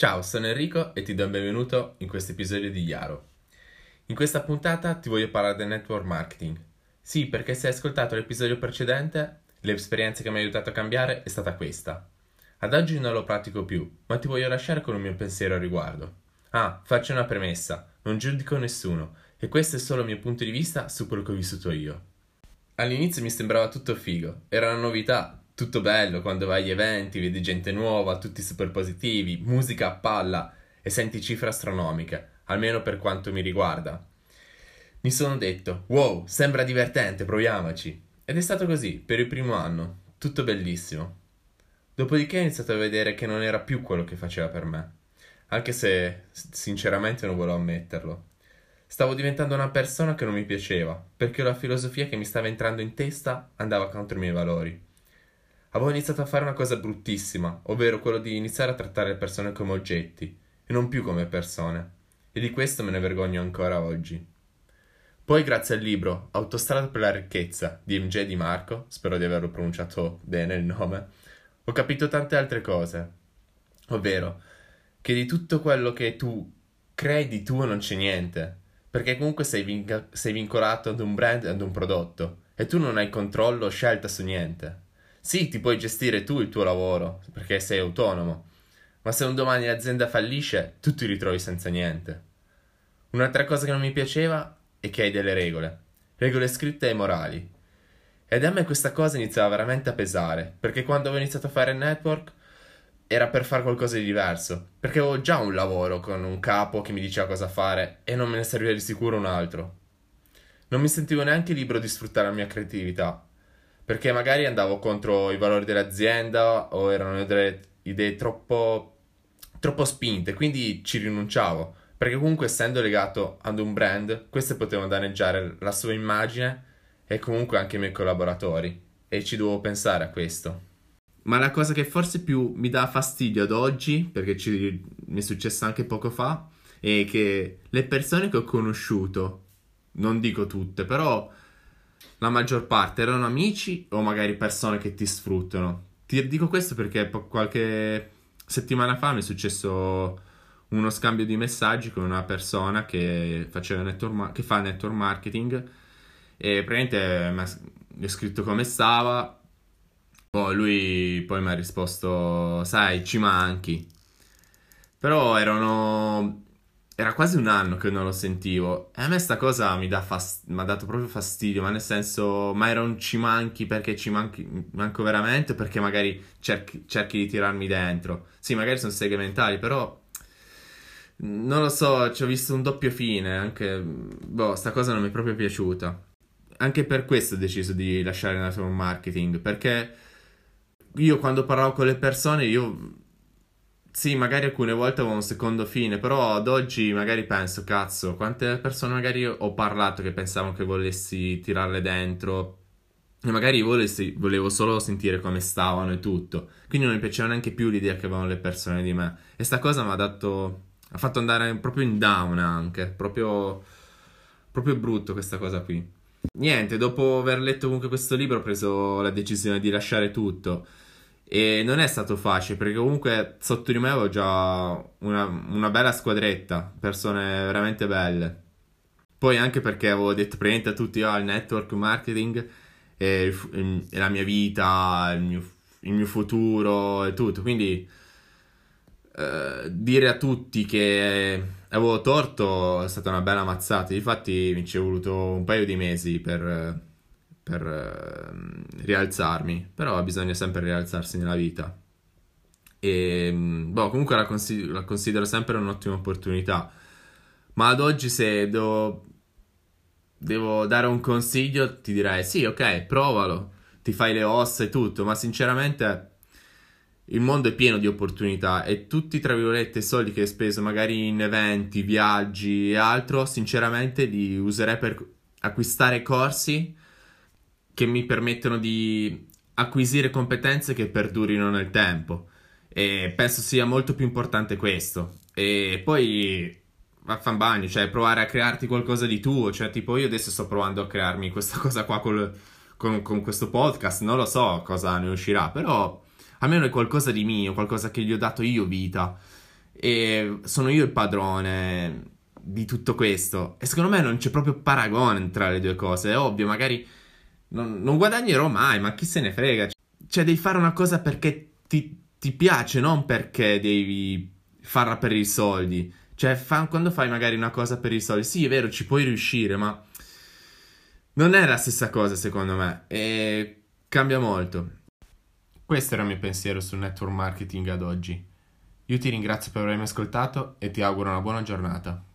Ciao, sono Enrico e ti do il benvenuto in questo episodio di Yaro. In questa puntata ti voglio parlare del network marketing. Sì, perché se hai ascoltato l'episodio precedente, l'esperienza che mi ha aiutato a cambiare è stata questa. Ad oggi non lo pratico più, ma ti voglio lasciare con un mio pensiero al riguardo. Faccio una premessa, non giudico nessuno, e questo è solo il mio punto di vista su quello che ho vissuto io. All'inizio mi sembrava tutto figo, era una novità. Tutto bello quando vai agli eventi, vedi gente nuova, tutti super positivi, musica a palla e senti cifre astronomiche, almeno per quanto mi riguarda. Mi sono detto, wow, sembra divertente, proviamoci. Ed è stato così, per il primo anno, tutto bellissimo. Dopodiché ho iniziato a vedere che non era più quello che faceva per me, anche se sinceramente non volevo ammetterlo. Stavo diventando una persona che non mi piaceva, perché la filosofia che mi stava entrando in testa andava contro i miei valori. Avevo iniziato a fare una cosa bruttissima, ovvero quello di iniziare a trattare le persone come oggetti, e non più come persone, e di questo me ne vergogno ancora oggi. Poi grazie al libro Autostrada per la ricchezza di M.J. Di Marco, spero di averlo pronunciato bene il nome, ho capito tante altre cose, ovvero che di tutto quello che tu crei di tuo non c'è niente, perché comunque sei vincolato ad un brand, ad un prodotto, e tu non hai controllo o scelta su niente. Sì, ti puoi gestire tu il tuo lavoro, perché sei autonomo, ma se un domani l'azienda fallisce, tu ti ritrovi senza niente. Un'altra cosa che non mi piaceva è che hai delle regole scritte e morali. Ed a me questa cosa iniziava veramente a pesare, perché quando avevo iniziato a fare il network era per fare qualcosa di diverso, perché avevo già un lavoro con un capo che mi diceva cosa fare e non me ne serviva di sicuro un altro. Non mi sentivo neanche libero di sfruttare la mia creatività, perché magari andavo contro i valori dell'azienda o erano delle idee troppo spinte, quindi ci rinunciavo, perché comunque essendo legato ad un brand, queste potevano danneggiare la sua immagine e comunque anche i miei collaboratori, e ci dovevo pensare a questo. Ma la cosa che forse più mi dà fastidio ad oggi, perché mi è successo anche poco fa, è che le persone che ho conosciuto, non dico tutte, però la maggior parte erano amici o magari persone che ti sfruttano. Ti dico questo perché qualche settimana fa mi è successo uno scambio di messaggi con una persona che fa network marketing, e praticamente gli ho scritto come stava, lui poi mi ha risposto, sai, ci manchi. Però era quasi un anno che non lo sentivo, e a me sta cosa mi ha dato proprio fastidio, ma nel senso, ma era un ci manchi perché manco veramente, perché magari cerchi di tirarmi dentro. Sì, magari sono seghe mentali, però non lo so, ci ho visto un doppio fine, anche sta cosa non mi è proprio piaciuta. Anche per questo ho deciso di lasciare il network marketing, perché io quando parlavo con le persone sì, magari alcune volte avevo un secondo fine, però ad oggi magari penso, cazzo, quante persone magari ho parlato che pensavo che volessi tirarle dentro, e magari volevo solo sentire come stavano e tutto, quindi non mi piaceva neanche più l'idea che avevano le persone di me, e sta cosa mi ha fatto andare proprio in down anche, proprio brutto questa cosa qui. Niente, dopo aver letto comunque questo libro ho preso la decisione di lasciare tutto. E non è stato facile, perché comunque sotto di me avevo già una bella squadretta, persone veramente belle. Poi anche perché avevo detto praticamente a tutti, il network marketing è la mia vita, il mio futuro e tutto. Quindi dire a tutti che avevo torto è stata una bella mazzata. Difatti mi ci è voluto un paio di mesi per rialzarmi, però bisogna sempre rialzarsi nella vita, e comunque la considero sempre un'ottima opportunità. Ma ad oggi, se devo dare un consiglio, ti direi sì, ok, provalo, ti fai le ossa e tutto, ma sinceramente il mondo è pieno di opportunità, e tutti, tra virgolette, i soldi che hai speso magari in eventi, viaggi e altro, sinceramente li userei per acquistare corsi che mi permettono di acquisire competenze che perdurino nel tempo, e penso sia molto più importante questo. E poi vaffanbagno, cioè provare a crearti qualcosa di tuo, cioè tipo io adesso sto provando a crearmi questa cosa qua con questo podcast, non lo so cosa ne uscirà, però almeno è qualcosa di mio, qualcosa che gli ho dato io vita, e sono io il padrone di tutto questo. E secondo me non c'è proprio paragone tra le due cose. È ovvio, magari non guadagnerò mai, ma chi se ne frega. Cioè devi fare una cosa perché ti piace, non perché devi farla per i soldi. Cioè quando fai magari una cosa per i soldi, sì è vero, ci puoi riuscire, ma non è la stessa cosa secondo me, e cambia molto. Questo era il mio pensiero sul network marketing ad oggi. Io ti ringrazio per avermi ascoltato e ti auguro una buona giornata.